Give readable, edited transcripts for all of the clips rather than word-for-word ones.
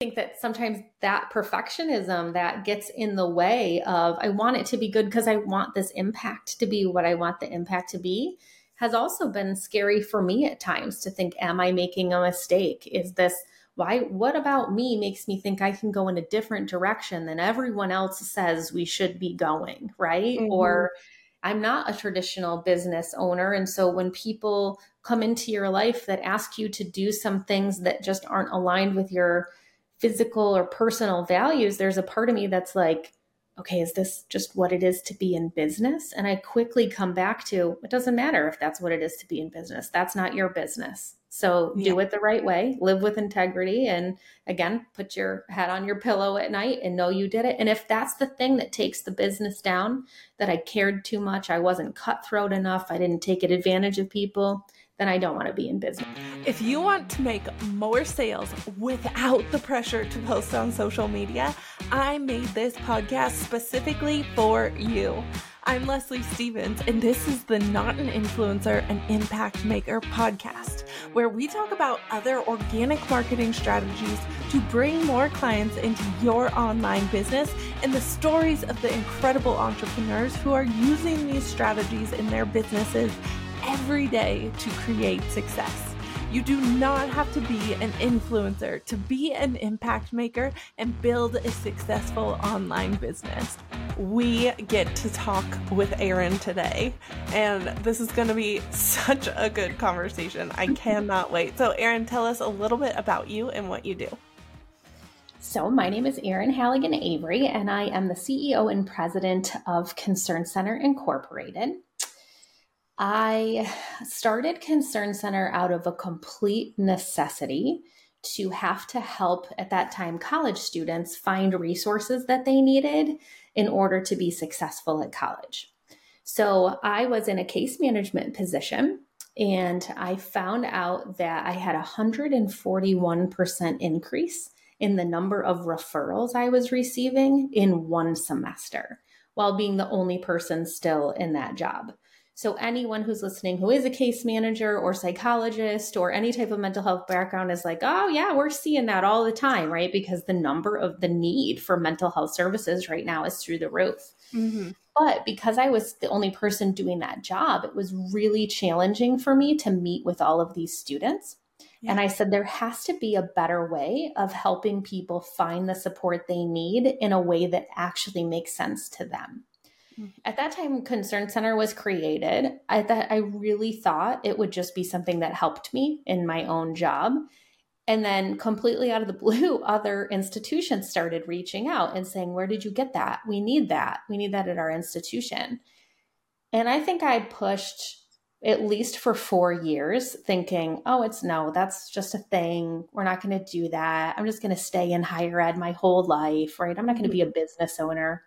I think that sometimes that perfectionism that gets in the way of, I want it to be good because I want this impact to be what I want the impact to be, has also been scary for me at times to think, am I making a mistake? Is this, why, what about me makes me think I can go in a different direction than everyone else says we should be going, right? Mm-hmm. Or I'm not a traditional business owner. And so when people come into your life that ask you to do some things that just aren't aligned with your physical or personal values, there's a part of me that's like, okay, is this just what it is to be in business? And I quickly come back to, it doesn't matter if that's what it is to be in business. That's not your business. So do it the right way, live with integrity. And again, put your head on your pillow at night and know you did it. And if that's the thing that takes the business down, that I cared too much, I wasn't cutthroat enough, I didn't take advantage of people, then I don't want to be in business. If you want to make more sales without the pressure to post on social media, I made this podcast specifically for you. I'm Leslie Stevens, and this is the Not an Influencer, an Impact Maker podcast, where we talk about other organic marketing strategies to bring more clients into your online business and the stories of the incredible entrepreneurs who are using these strategies in their businesses every day to create success. You do not have to be an influencer to be an impact maker and build a successful online business. We get to talk with Erin today, and this is going to be such a good conversation. I cannot wait. So Erin, tell us a little bit about you and what you do. So my name is Erin Halligan-Avery, and I am the CEO and president of Concern Center Incorporated. I started Concern Center out of a complete necessity to have to help, at that time, college students find resources that they needed in order to be successful at college. So I was in a case management position, and I found out that I had a 141% increase in the number of referrals I was receiving in one semester, while being the only person still in that job. So anyone who's listening who is a case manager or psychologist or any type of mental health background is like, oh yeah, we're seeing that all the time, right? Because the number of the need for mental health services right now is through the roof. Mm-hmm. But because I was the only person doing that job, it was really challenging for me to meet with all of these students. Yeah. And I said, there has to be a better way of helping people find the support they need in a way that actually makes sense to them. At that time, Concern Center was created. I really thought it would just be something that helped me in my own job. And then completely out of the blue, other institutions started reaching out and saying, where did you get that? We need that. We need that at our institution. And I think I pushed at least for 4 years thinking, oh, that's just a thing. We're not going to do that. I'm just going to stay in higher ed my whole life, right? I'm not going to be a business owner.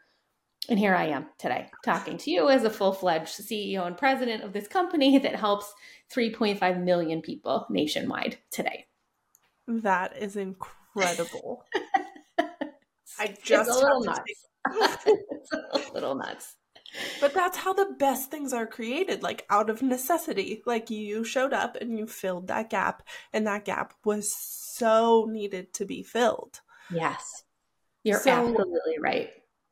And here I am today talking to you as a full-fledged CEO and president of this company that helps 3.5 million people nationwide today. That is incredible. It's a little nuts. But that's how the best things are created, like out of necessity. Like you showed up and you filled that gap, and that gap was so needed to be filled. Yes, you're absolutely right.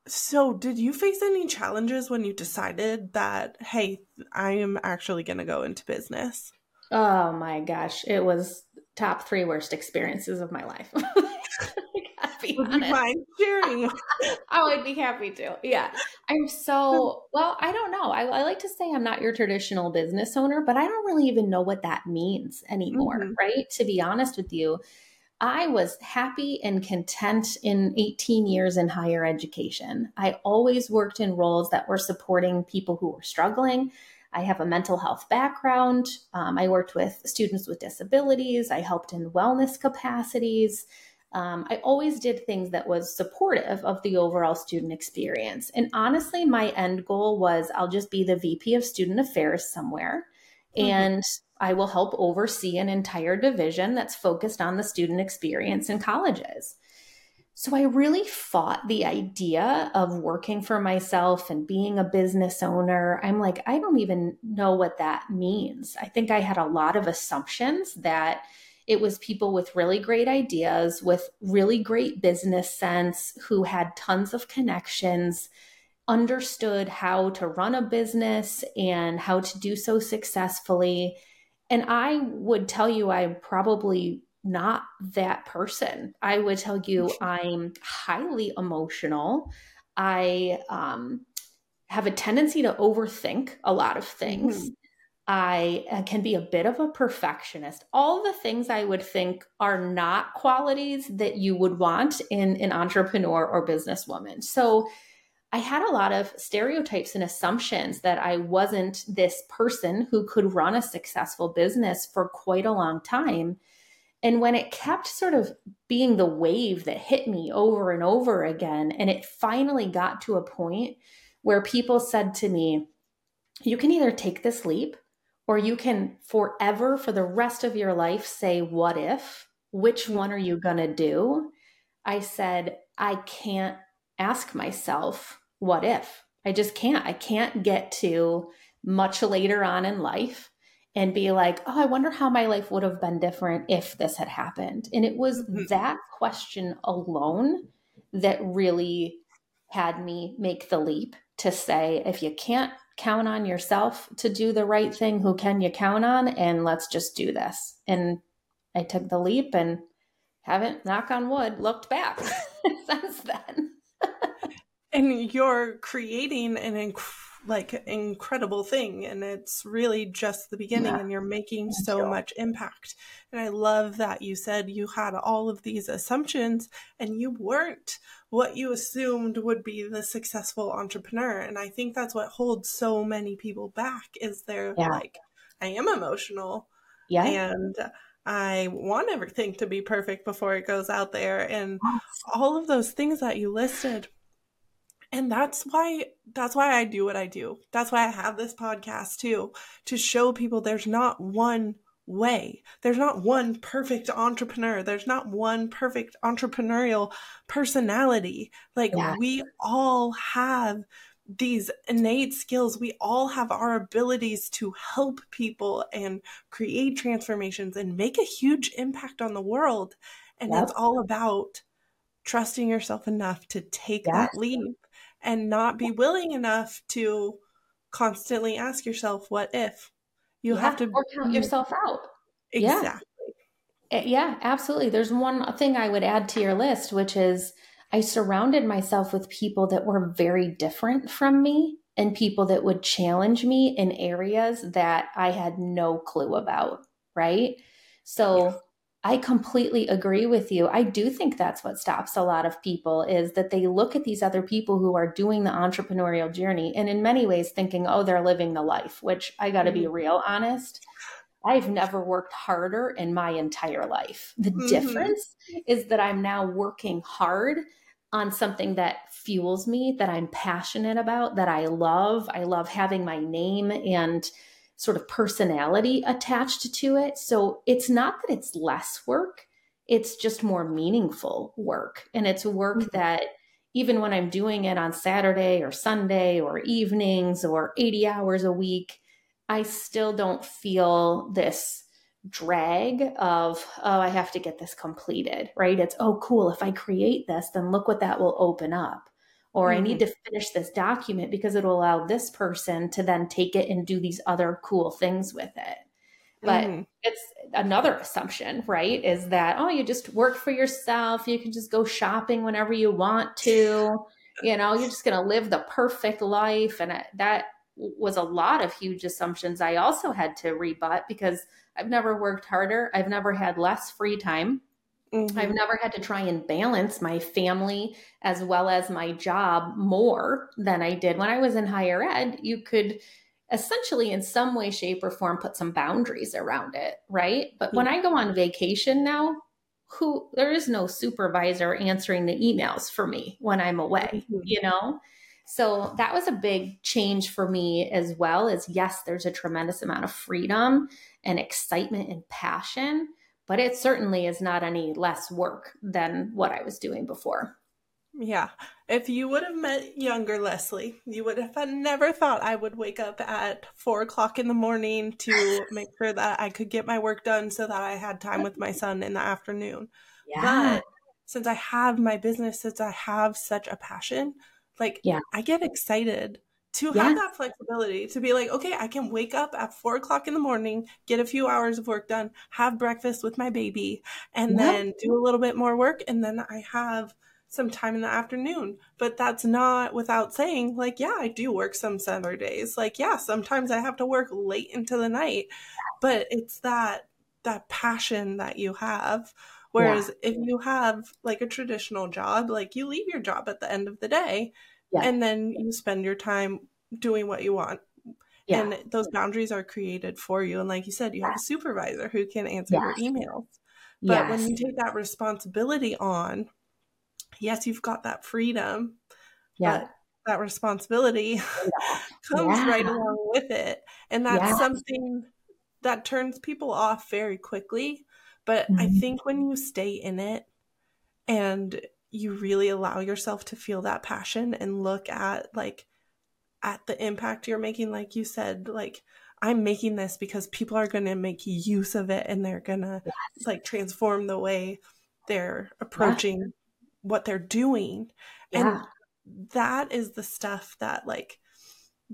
So did you face any challenges when you decided that, hey, I am actually going to go into business? Oh my gosh. It was top 3 worst experiences of my life. Would you mind sharing? Oh, I'd be happy to. Yeah. I don't know. I like to say I'm not your traditional business owner, but I don't really even know what that means anymore, mm-hmm. right? To be honest with you, I was happy and content in 18 years in higher education. I always worked in roles that were supporting people who were struggling. I have a mental health background. I worked with students with disabilities. I helped in wellness capacities. I always did things that was supportive of the overall student experience. And honestly, my end goal was I'll just be the VP of Student Affairs somewhere. Mm-hmm. And I will help oversee an entire division that's focused on the student experience in colleges. So I really fought the idea of working for myself and being a business owner. I'm like, I don't even know what that means. I think I had a lot of assumptions that It was people with really great ideas, with really great business sense, who had tons of connections, understood how to run a business and how to do so successfully. And I would tell you I'm probably not that person. I would tell you I'm highly emotional. I have a tendency to overthink a lot of things. Mm-hmm. I can be a bit of a perfectionist. All the things I would think are not qualities that you would want in an entrepreneur or businesswoman. So I had a lot of stereotypes and assumptions that I wasn't this person who could run a successful business for quite a long time. And when it kept sort of being the wave that hit me over and over again, and it finally got to a point where people said to me, you can either take this leap, or you can forever, for the rest of your life, say, what if? Which one are you going to do? I said, I can't ask myself, what if? I just can't. I can't get to much later on in life and be like, oh, I wonder how my life would have been different if this had happened. And it was that question alone that really had me make the leap to say, if you can't count on yourself to do the right thing, who can you count on? And let's just do this. And I took the leap and haven't, knock on wood, looked back since then. And you're creating an incredible thing, and it's really just the beginning. Yeah. And you're making so much impact. And I love that you said you had all of these assumptions and you weren't what you assumed would be the successful entrepreneur. And I think that's what holds so many people back is they're like, I am emotional and I want everything to be perfect before it goes out there, and all of those things that you listed. And that's why I do what I do. That's why I have this podcast too, to show people there's not one way. There's not one perfect entrepreneur. There's not one perfect entrepreneurial personality. We all have these innate skills. We all have our abilities to help people and create transformations and make a huge impact on the world. And that's all about trusting yourself enough to take that leap. And not be willing enough to constantly ask yourself, what if? You have to count yourself out. Exactly. Yeah, absolutely. There's one thing I would add to your list, which is I surrounded myself with people that were very different from me and people that would challenge me in areas that I had no clue about, right? So I completely agree with you. I do think that's what stops a lot of people is that they look at these other people who are doing the entrepreneurial journey and in many ways thinking, oh, they're living the life, which I got to be real honest. I've never worked harder in my entire life. The difference is that I'm now working hard on something that fuels me, that I'm passionate about, that I love. I love having my name and sort of personality attached to it. So it's not that it's less work, it's just more meaningful work. And it's work that even when I'm doing it on Saturday or Sunday or evenings or 80 hours a week, I still don't feel this drag of, oh, I have to get this completed, right? It's, oh, cool. If I create this, then look what that will open up. Or I need to finish this document because it'll allow this person to then take it and do these other cool things with it. But it's another assumption, right? Is that, oh, you just work for yourself. You can just go shopping whenever you want to, you know, you're just going to live the perfect life. And that was a lot of huge assumptions I also had to rebut because I've never worked harder. I've never had less free time. I've never had to try and balance my family as well as my job more than I did. When I was in higher ed, you could essentially in some way, shape, or form put some boundaries around it, right? But when I go on vacation now, there is no supervisor answering the emails for me when I'm away, you know? So that was a big change for me as well as, yes, there's a tremendous amount of freedom and excitement and passion, but it certainly is not any less work than what I was doing before. Yeah. If you would have met younger Leslie, you would have never thought I would wake up at 4 o'clock in the morning to make sure that I could get my work done so that I had time with my son in the afternoon. Yeah. But since I have my business, since I have such a passion, I get excited to have that flexibility to be like, okay, I can wake up at 4 o'clock in the morning, get a few hours of work done, have breakfast with my baby, and then do a little bit more work. And then I have some time in the afternoon. But that's not without saying, I do work some summer days. Sometimes I have to work late into the night. But it's that passion that you have. Whereas if you have a traditional job, you leave your job at the end of the day and then you spend your time doing what you want. Yeah. And those boundaries are created for you. And like you said, you have a supervisor who can answer your emails. But when you take that responsibility on, yes, you've got that freedom, but that responsibility comes right along with it. And that's something that turns people off very quickly. But I think when you stay in it and you really allow yourself to feel that passion and look at the impact you're making, like you said, I'm making this because people are going to make use of it and they're going to transform the way they're approaching what they're doing. Yeah. And that is the stuff that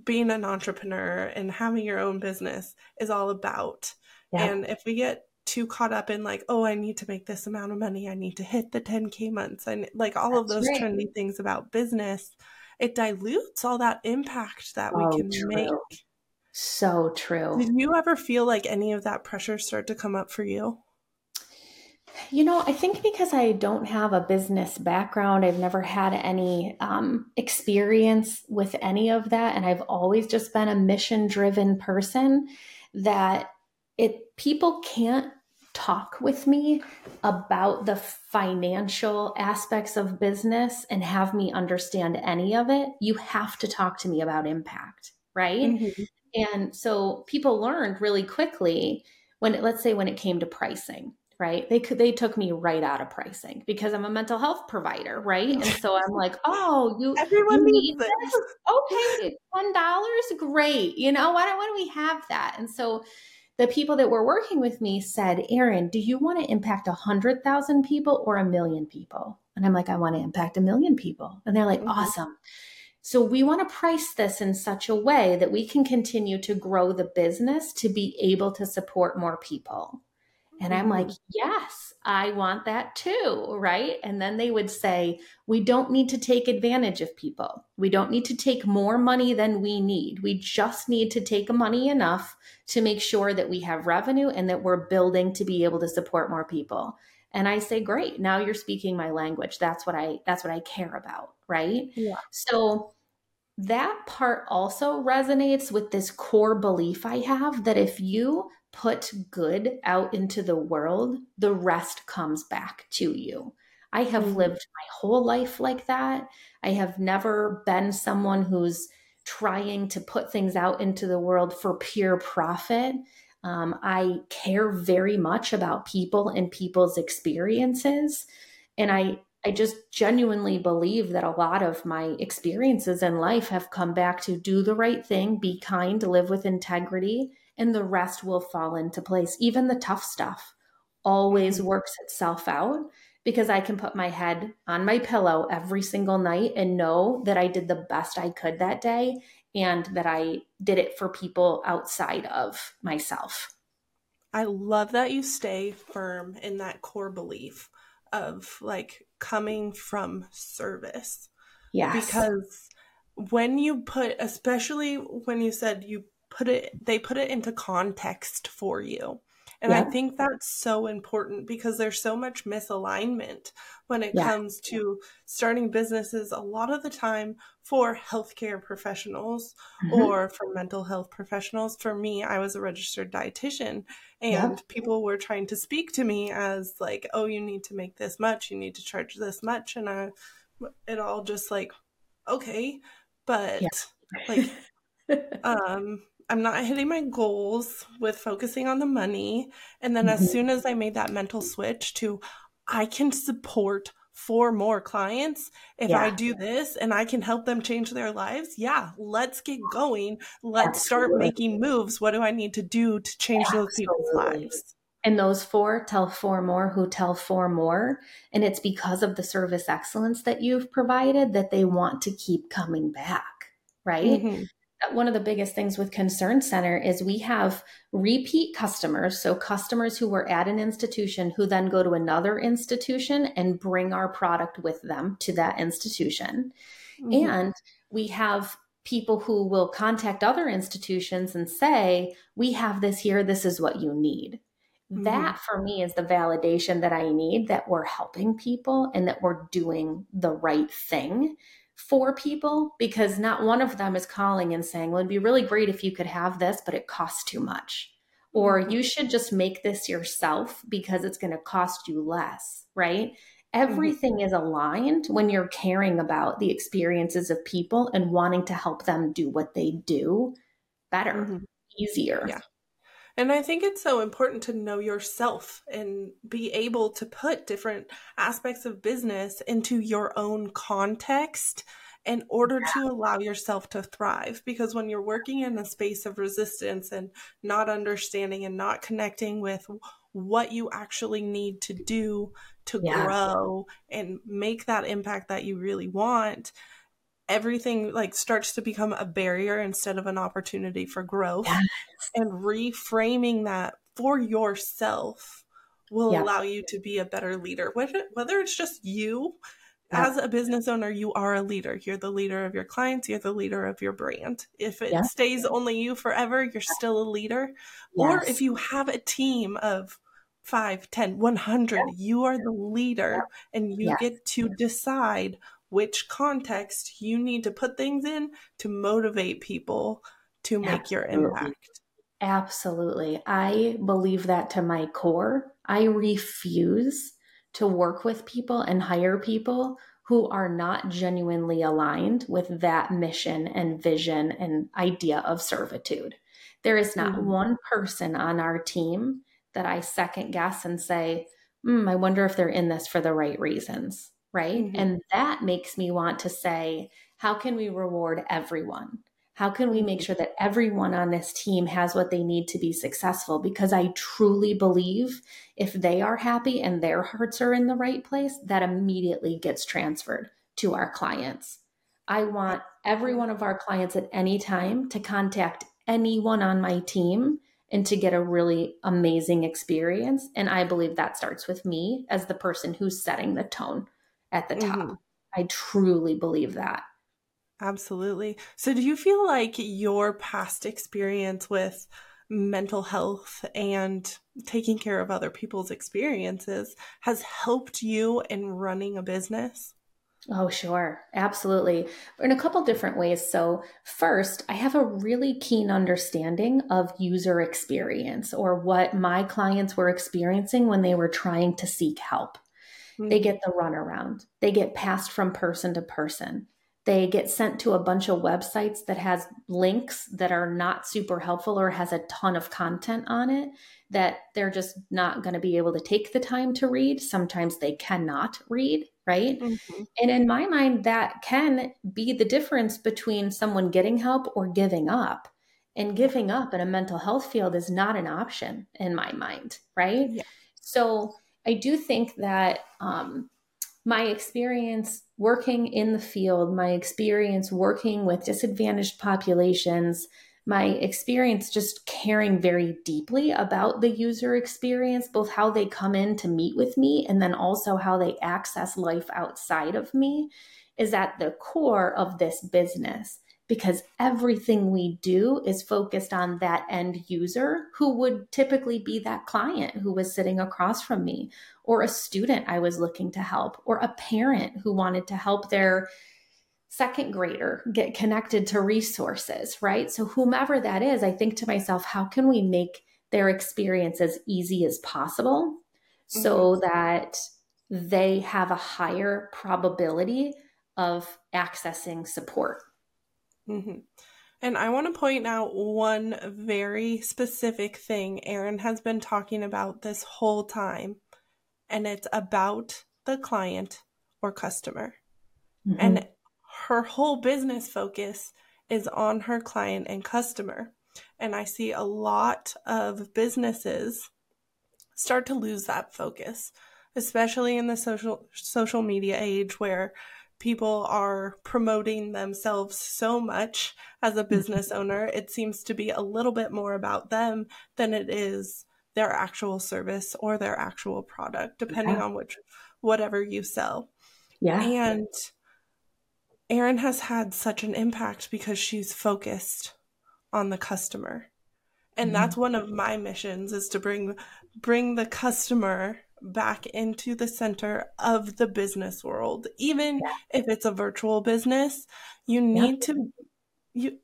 being an entrepreneur and having your own business is all about. Yeah. And if we get too caught up in I need to make this amount of money, I need to hit the 10K months, and all That's of those right. trendy things about business, it dilutes all that impact that we can make. So true. Did you ever feel any of that pressure start to come up for you? I think because I don't have a business background, I've never had any experience with any of that. And I've always just been a mission-driven person that people can't talk with me about the financial aspects of business and have me understand any of it. You have to talk to me about impact, right? Mm-hmm. And so people learned really quickly when it came to pricing. Right? They took me right out of pricing because I'm a mental health provider, right? And so I'm everyone needs this. Okay, $10, great. Why don't we have that? And so the people that were working with me said, "Erin, do you want to impact 100,000 people or 1,000,000 people?" And I'm like, "I want to impact 1,000,000 people." And they're like, mm-hmm. "Awesome. So we want to price this in such a way that we can continue to grow the business to be able to support more people." And I'm like, yes, I want that too, right? And then they would say, we don't need to take advantage of people. We don't need to take more money than we need. We just need to take money enough to make sure that we have revenue and that we're building to be able to support more people. And I say, great, now you're speaking my language. That's what I care about, right? Yeah. So that part also resonates with this core belief I have that if you put good out into the world, the rest comes back to you. I have lived my whole life like that. I have never been someone who's trying to put things out into the world for pure profit. I care very much about people and people's experiences. And I just genuinely believe that a lot of my experiences in life have come back to do the right thing, be kind, live with integrity, and the rest will fall into place. Even the tough stuff always works itself out because I can put my head on my pillow every single night and know that I did the best I could that day and that I did it for people outside of myself. I love that you stay firm in that core belief of coming from service. Yes. Because when you they put it into context for you. And I think that's so important because there's so much misalignment when it comes to starting businesses a lot of the time for healthcare professionals or for mental health professionals. For me, I was a registered dietitian and people were trying to speak to me as oh, you need to make this much, you need to charge this much. And it all just okay, but I'm not hitting my goals with focusing on the money. And then as soon as I made that mental switch to, I can support for more clients if I do this and I can help them change their lives? Yeah, let's get going. Let's start making moves. What do I need to do to change those people's lives? And those four tell four more who tell four more. And it's because of the service excellence that you've provided that they want to keep coming back, right? Mm-hmm. One of the biggest things with Concern Center is we have repeat customers. So customers who were at an institution who then go to another institution and bring our product with them to that institution. Mm-hmm. And we have people who will contact other institutions and say, we have this here. This is what you need. Mm-hmm. That for me is the validation that I need, that we're helping people and that we're doing the right thing for people, because not one of them is calling and saying, well, it'd be really great if you could have this, but it costs too much. Or you should just make this yourself because it's going to cost you less, right? Everything is aligned when you're caring about the experiences of people and wanting to help them do what they do better, easier. Yeah. And I think it's so important to know yourself and be able to put different aspects of business into your own context in order to allow yourself to thrive. Because when you're working in a space of resistance and not understanding and not connecting with what you actually need to do to grow and make that impact that you really want, everything like starts to become a barrier instead of an opportunity for growth. Yes. And reframing that for yourself will allow you to be a better leader. Whether it's just you as a business owner, you are a leader. You're the leader of your clients. You're the leader of your brand. If it stays only you forever, you're still a leader. Or if you have a team of 5, 10, 100, you are the leader and you get to decide which context you need to put things in to motivate people to make your impact. Absolutely. I believe that to my core. I refuse to work with people and hire people who are not genuinely aligned with that mission and vision and idea of servitude. There is not one person on our team that I second guess and say, I wonder if they're in this for the right reasons. Right? Mm-hmm. And that makes me want to say, how can we reward everyone? How can we make sure that everyone on this team has what they need to be successful? Because I truly believe if they are happy and their hearts are in the right place, that immediately gets transferred to our clients. I want every one of our clients at any time to contact anyone on my team and to get a really amazing experience. And I believe that starts with me as the person who's setting the tone at the top. I truly believe that. Absolutely. So do you feel like your past experience with mental health and taking care of other people's experiences has helped you in running a business? Oh, sure. Absolutely. In a couple different ways. So first, I have a really keen understanding of user experience or what my clients were experiencing when they were trying to seek help. They get the runaround. They get passed from person to person. They get sent to a bunch of websites that has links that are not super helpful or has a ton of content on it that they're just not going to be able to take the time to read. Sometimes they cannot read, right? Mm-hmm. And in my mind, that can be the difference between someone getting help or giving up. And giving up in a mental health field is not an option in my mind, right? Yeah. So I do think that my experience working in the field, my experience working with disadvantaged populations, my experience just caring very deeply about the user experience, both how they come in to meet with me and then also how they access life outside of me, is at the core of this business. Because everything we do is focused on that end user who would typically be that client who was sitting across from me, or a student I was looking to help, or a parent who wanted to help their second grader get connected to resources, right? So whomever that is, I think to myself, how can we make their experience as easy as possible so that they have a higher probability of accessing support? Mm-hmm. And I want to point out one very specific thing Erin has been talking about this whole time, and it's about the client or customer. Mm-hmm. And her whole business focus is on her client and customer. And I see a lot of businesses start to lose that focus, especially in the social media age where people are promoting themselves so much as a business owner. It seems to be a little bit more about them than it is their actual service or their actual product, depending on whatever you sell. Yeah. And Erin has had such an impact because she's focused on the customer. And that's one of my missions, is to bring the customer back into the center of the business world. Even if it's a virtual business, you need to,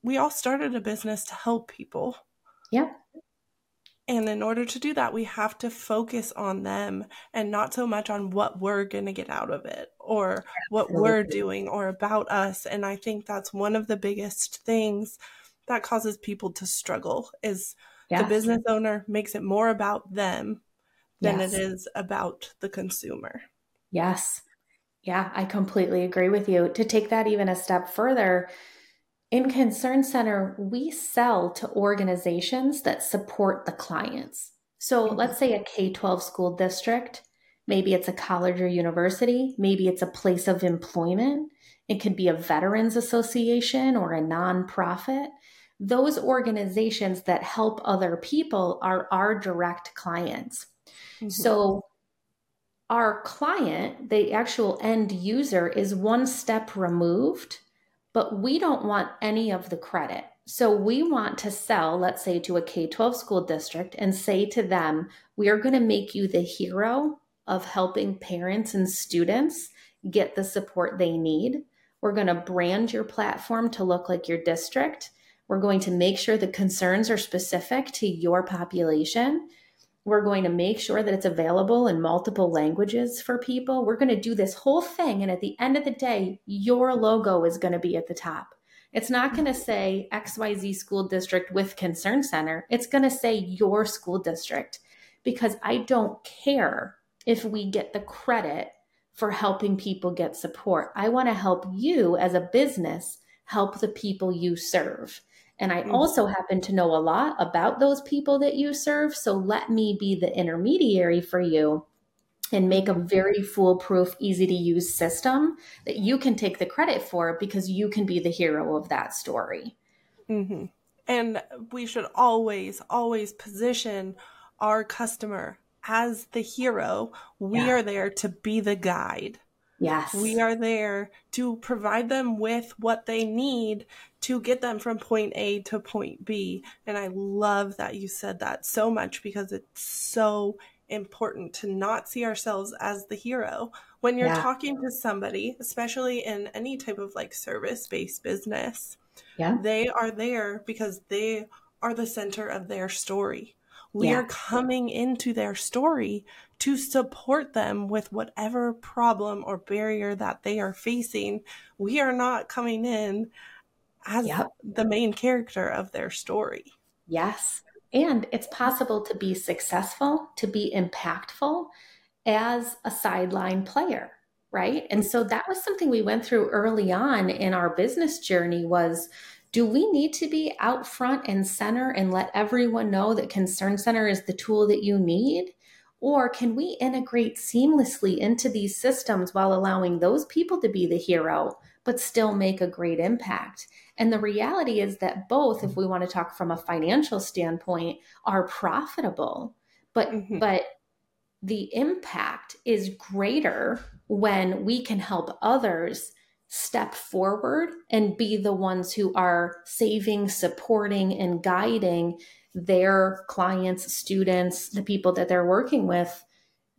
we all started a business to help people. Yeah. And in order to do that, we have to focus on them and not so much on what we're going to get out of it or what we're doing or about us. And I think that's one of the biggest things that causes people to struggle, is the business owner makes it more about them than it is about the consumer. Yes. Yeah, I completely agree with you. To take that even a step further, in Concern Center, we sell to organizations that support the clients. So let's say a K-12 school district, maybe it's a college or university, maybe it's a place of employment. It could be a veterans association or a nonprofit. Those organizations that help other people are our direct clients. Mm-hmm. So our client, the actual end user, is one step removed, but we don't want any of the credit. So we want to sell, let's say, to a K-12 school district and say to them, we are going to make you the hero of helping parents and students get the support they need. We're going to brand your platform to look like your district. We're going to make sure the concerns are specific to your population. We're going to make sure that it's available in multiple languages for people. We're going to do this whole thing. And at the end of the day, your logo is going to be at the top. It's not going to say XYZ school district with Concern Center. It's going to say your school district, because I don't care if we get the credit for helping people get support. I want to help you as a business help the people you serve. And I also happen to know a lot about those people that you serve. So let me be the intermediary for you and make a very foolproof, easy to use system that you can take the credit for, because you can be the hero of that story. Mm-hmm. And we should always, always position our customer as the hero. We are there to be the guide. Yes. We are there to provide them with what they need to get them from point A to point B. And I love that you said that so much, because it's so important to not see ourselves as the hero. When you're talking to somebody, especially in any type of like service-based business, they are there because they are the center of their story. We are coming into their story to support them with whatever problem or barrier that they are facing. We are not coming in as the main character of their story. Yes. And it's possible to be successful, to be impactful as a sideline player, right? And so that was something we went through early on in our business journey was, do we need to be out front and center and let everyone know that Concern Center is the tool that you need? Or can we integrate seamlessly into these systems while allowing those people to be the hero, but still make a great impact? And the reality is that both, if we want to talk from a financial standpoint, are profitable, but the impact is greater when we can help others step forward and be the ones who are saving, supporting, and guiding their clients, students, the people that they're working with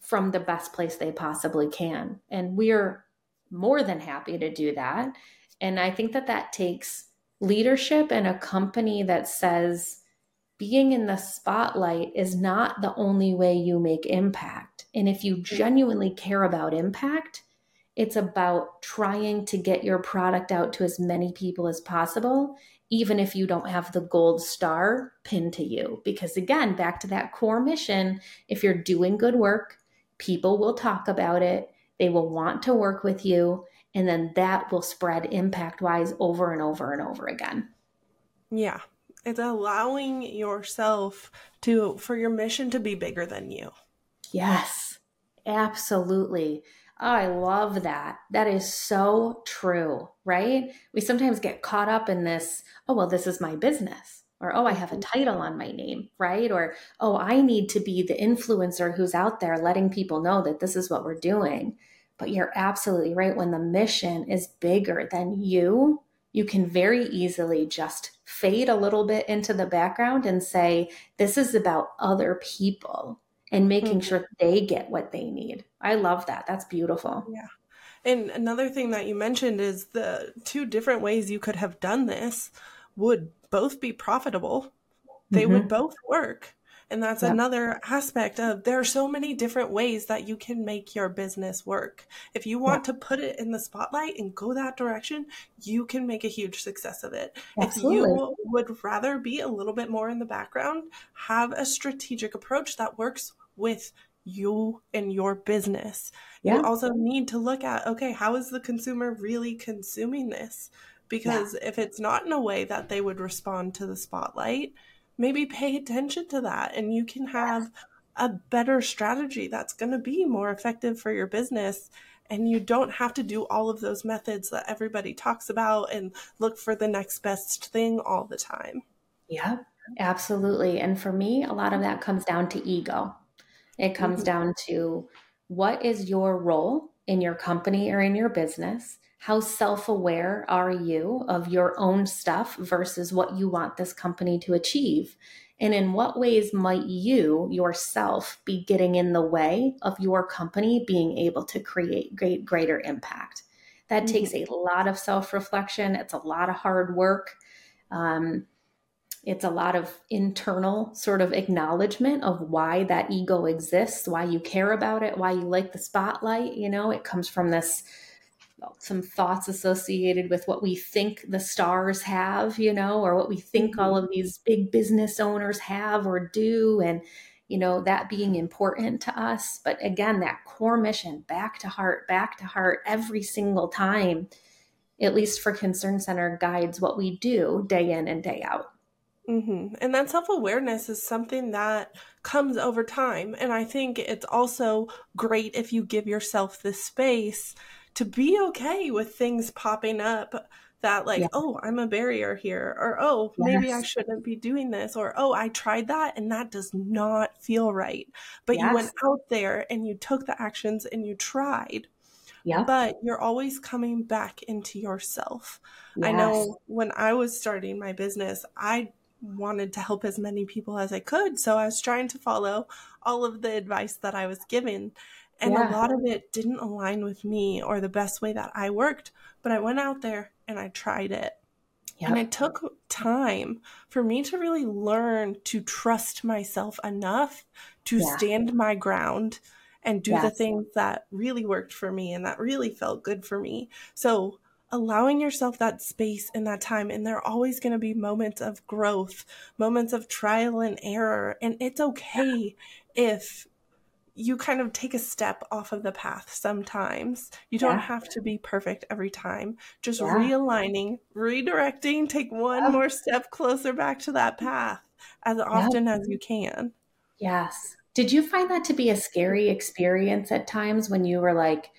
from the best place they possibly can. And we're more than happy to do that. And I think that that takes leadership and a company that says being in the spotlight is not the only way you make impact. And if you genuinely care about impact, it's about trying to get your product out to as many people as possible, even if you don't have the gold star pinned to you. Because again, back to that core mission, if you're doing good work, people will talk about it. They will want to work with you, and then that will spread impact-wise over and over and over again. Yeah. It's allowing yourself for your mission to be bigger than you. Yes, absolutely. Oh, I love that. That is so true, right? We sometimes get caught up in this, oh, well, this is my business, or, oh, I have a title on my name, right? Or, oh, I need to be the influencer who's out there letting people know that this is what we're doing. But you're absolutely right. When the mission is bigger than you, you can very easily just fade a little bit into the background and say, this is about other people and making sure they get what they need. I love that. That's beautiful. Yeah. And another thing that you mentioned is the two different ways you could have done this would both be profitable. They would both work. And that's another aspect of, there are so many different ways that you can make your business work. If you want to put it in the spotlight and go that direction, you can make a huge success of it. Absolutely. If you would rather be a little bit more in the background, have a strategic approach that works with you and your business. Yeah. You also need to look at, okay, how is the consumer really consuming this? Because if it's not in a way that they would respond to the spotlight, maybe pay attention to that, and you can have a better strategy that's going to be more effective for your business. And you don't have to do all of those methods that everybody talks about and look for the next best thing all the time. Yeah, absolutely. And for me, a lot of that comes down to ego. It comes down to, what is your role in your company or in your business? How self-aware are you of your own stuff versus what you want this company to achieve? And in what ways might you yourself be getting in the way of your company being able to create greater impact? That takes a lot of self-reflection. It's a lot of hard work. It's a lot of internal sort of acknowledgement of why that ego exists, why you care about it, why you like the spotlight. You know, it comes from some thoughts associated with what we think the stars have, you know, or what we think all of these big business owners have or do. And, you know, that being important to us. But again, that core mission, back to heart every single time, at least for Concern Center, guides what we do day in and day out. And that self-awareness is something that comes over time. And I think it's also great if you give yourself this space to be okay with things popping up that like, oh, I'm a barrier here, or, oh, maybe I shouldn't be doing this, or, oh, I tried that and that does not feel right. But you went out there and you took the actions and you tried, but you're always coming back into yourself. I know when I was starting my business, I wanted to help as many people as I could. So I was trying to follow all of the advice that I was given. And a lot of it didn't align with me or the best way that I worked, but I went out there and I tried it. And it took time for me to really learn to trust myself enough to stand my ground and do the things that really worked for me and that really felt good for me. So allowing yourself that space and that time, and there are always going to be moments of growth, moments of trial and error. And it's okay if you kind of take a step off of the path sometimes. You don't have to be perfect every time. Just realigning, redirecting, take one more step closer back to that path as often as you can. Yes. Did you find that to be a scary experience at times when you were like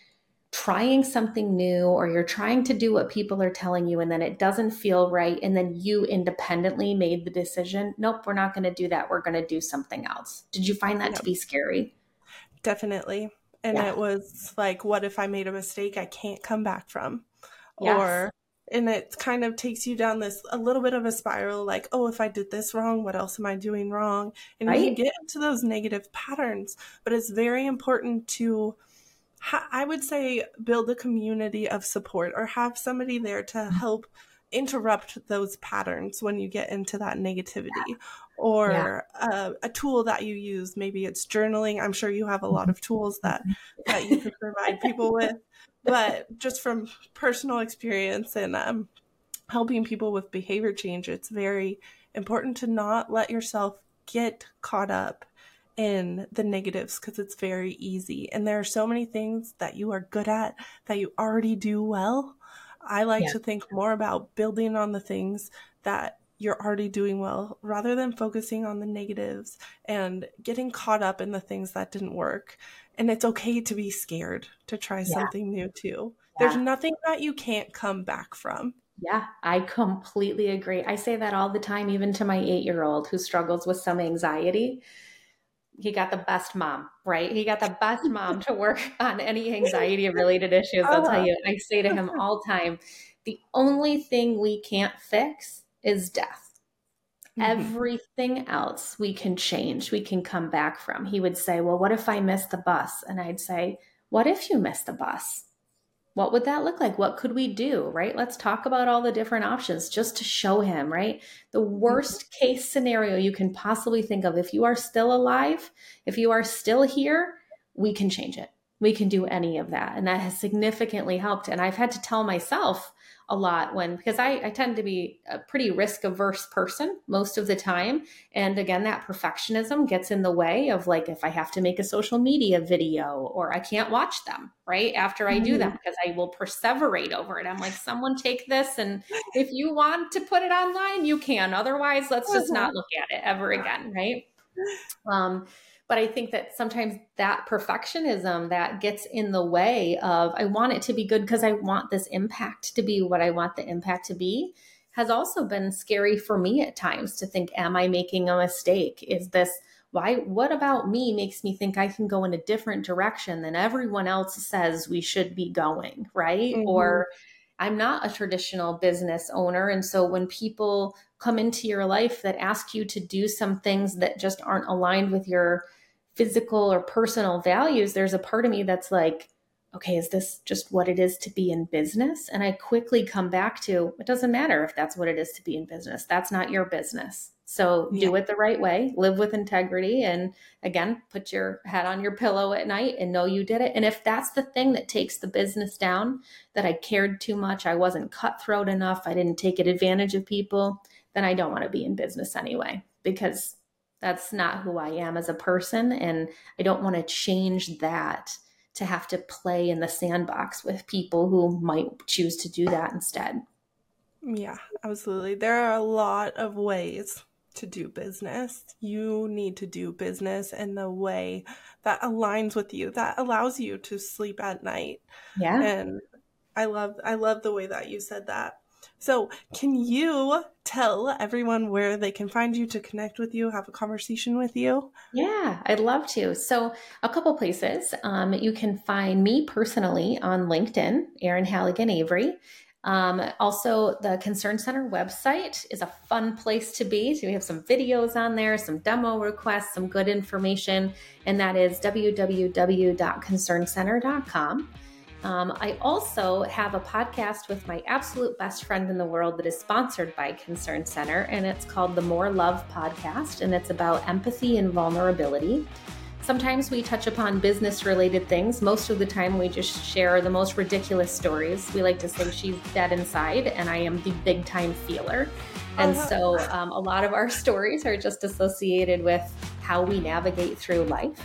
trying something new, or you're trying to do what people are telling you and then it doesn't feel right, and then you independently made the decision, nope, we're not going to do that. We're going to do something else. Did you find that to be scary? Definitely. And it was like, what if I made a mistake I can't come back from? And it kind of takes you down this, a little bit of a spiral, like, oh, if I did this wrong, what else am I doing wrong? And you get into those negative patterns. But it's very important to, I would say, build a community of support or have somebody there to help interrupt those patterns when you get into that negativity. Or a tool that you use. Maybe it's journaling. I'm sure you have a lot of tools that you can provide people with, but just from personal experience and helping people with behavior change, it's very important to not let yourself get caught up in the negatives because it's very easy. And there are so many things that you are good at that you already do well. I like to think more about building on the things that you're already doing well rather than focusing on the negatives and getting caught up in the things that didn't work. And it's okay to be scared to try something new too. Yeah. There's nothing that you can't come back from. Yeah, I completely agree. I say that all the time, even to my 8-year-old who struggles with some anxiety. He got the best mom, right? He got the best mom to work on any anxiety related issues. I'll tell you, I say to him all the time, the only thing we can't fix is death. Mm-hmm. Everything else we can change, we can come back from. He would say, well, what if I miss the bus? And I'd say, what if you miss the bus? What would that look like? What could we do, right? Let's talk about all the different options just to show him, right? The worst case scenario you can possibly think of, if you are still alive, if you are still here, we can change it. We can do any of that. And that has significantly helped. And I've had to tell myself a lot because I tend to be a pretty risk-averse person most of the time. And again, that perfectionism gets in the way of, like, if I have to make a social media video, or I can't watch them right after I do them because I will perseverate over it. I'm like, someone take this, and if you want to put it online, you can. Otherwise, let's just not look at it ever again, right? But I think that sometimes that perfectionism that gets in the way of, I want it to be good because I want this impact to be what I want the impact to be, has also been scary for me at times to think, am I making a mistake? Is this why? What about me makes me think I can go in a different direction than everyone else says we should be going, right? Mm-hmm. Or I'm not a traditional business owner. And so when people come into your life that ask you to do some things that just aren't aligned with your physical or personal values, there's a part of me that's like, okay, is this just what it is to be in business? And I quickly come back to, it doesn't matter if that's what it is to be in business. That's not your business. So do it the right way, live with integrity. And again, put your head on your pillow at night and know you did it. And if that's the thing that takes the business down, that I cared too much, I wasn't cutthroat enough, I didn't take advantage of people, then I don't want to be in business anyway, because that's not who I am as a person. And I don't want to change that to have to play in the sandbox with people who might choose to do that instead. Yeah, absolutely. There are a lot of ways to do business. You need to do business in the way that aligns with you, that allows you to sleep at night. Yeah. And I love the way that you said that. So can you tell everyone where they can find you to connect with you, have a conversation with you? Yeah, I'd love to. So a couple places. You can find me personally on LinkedIn, Erin Halligan-Avery. Also, the Concern Center website is a fun place to be. So we have some videos on there, some demo requests, some good information, and that is www.concerncenter.com. I also have a podcast with my absolute best friend in the world that is sponsored by Concern Center, and it's called The More Love Podcast, and it's about empathy and vulnerability. Sometimes we touch upon business-related things. Most of the time, we just share the most ridiculous stories. We like to say she's dead inside, and I am the big-time feeler. And so a lot of our stories are just associated with how we navigate through life.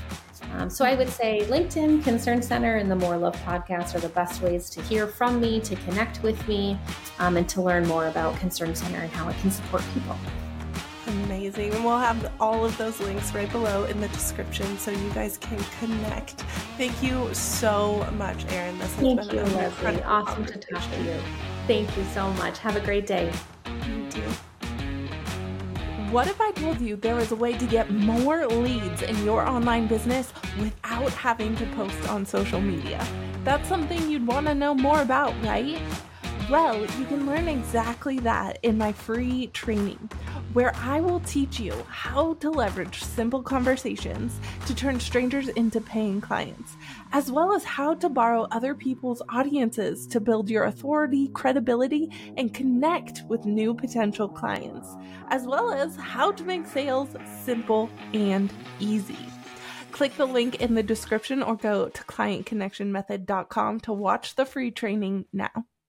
So I would say LinkedIn, Concern Center, and the More Love Podcast are the best ways to hear from me, to connect with me, and to learn more about Concern Center and how it can support people. Amazing. And we'll have all of those links right below in the description so you guys can connect. Thank you so much, Erin. This has been an awesome to talk to you. Thank you so much. Have a great day. You too. What if I told you there is a way to get more leads in your online business without having to post on social media? That's something you'd want to know more about, right? Well, you can learn exactly that in my free training, where I will teach you how to leverage simple conversations to turn strangers into paying clients, as well as how to borrow other people's audiences to build your authority, credibility, and connect with new potential clients, as well as how to make sales simple and easy. Click the link in the description or go to ClientConnectionMethod.com to watch the free training now.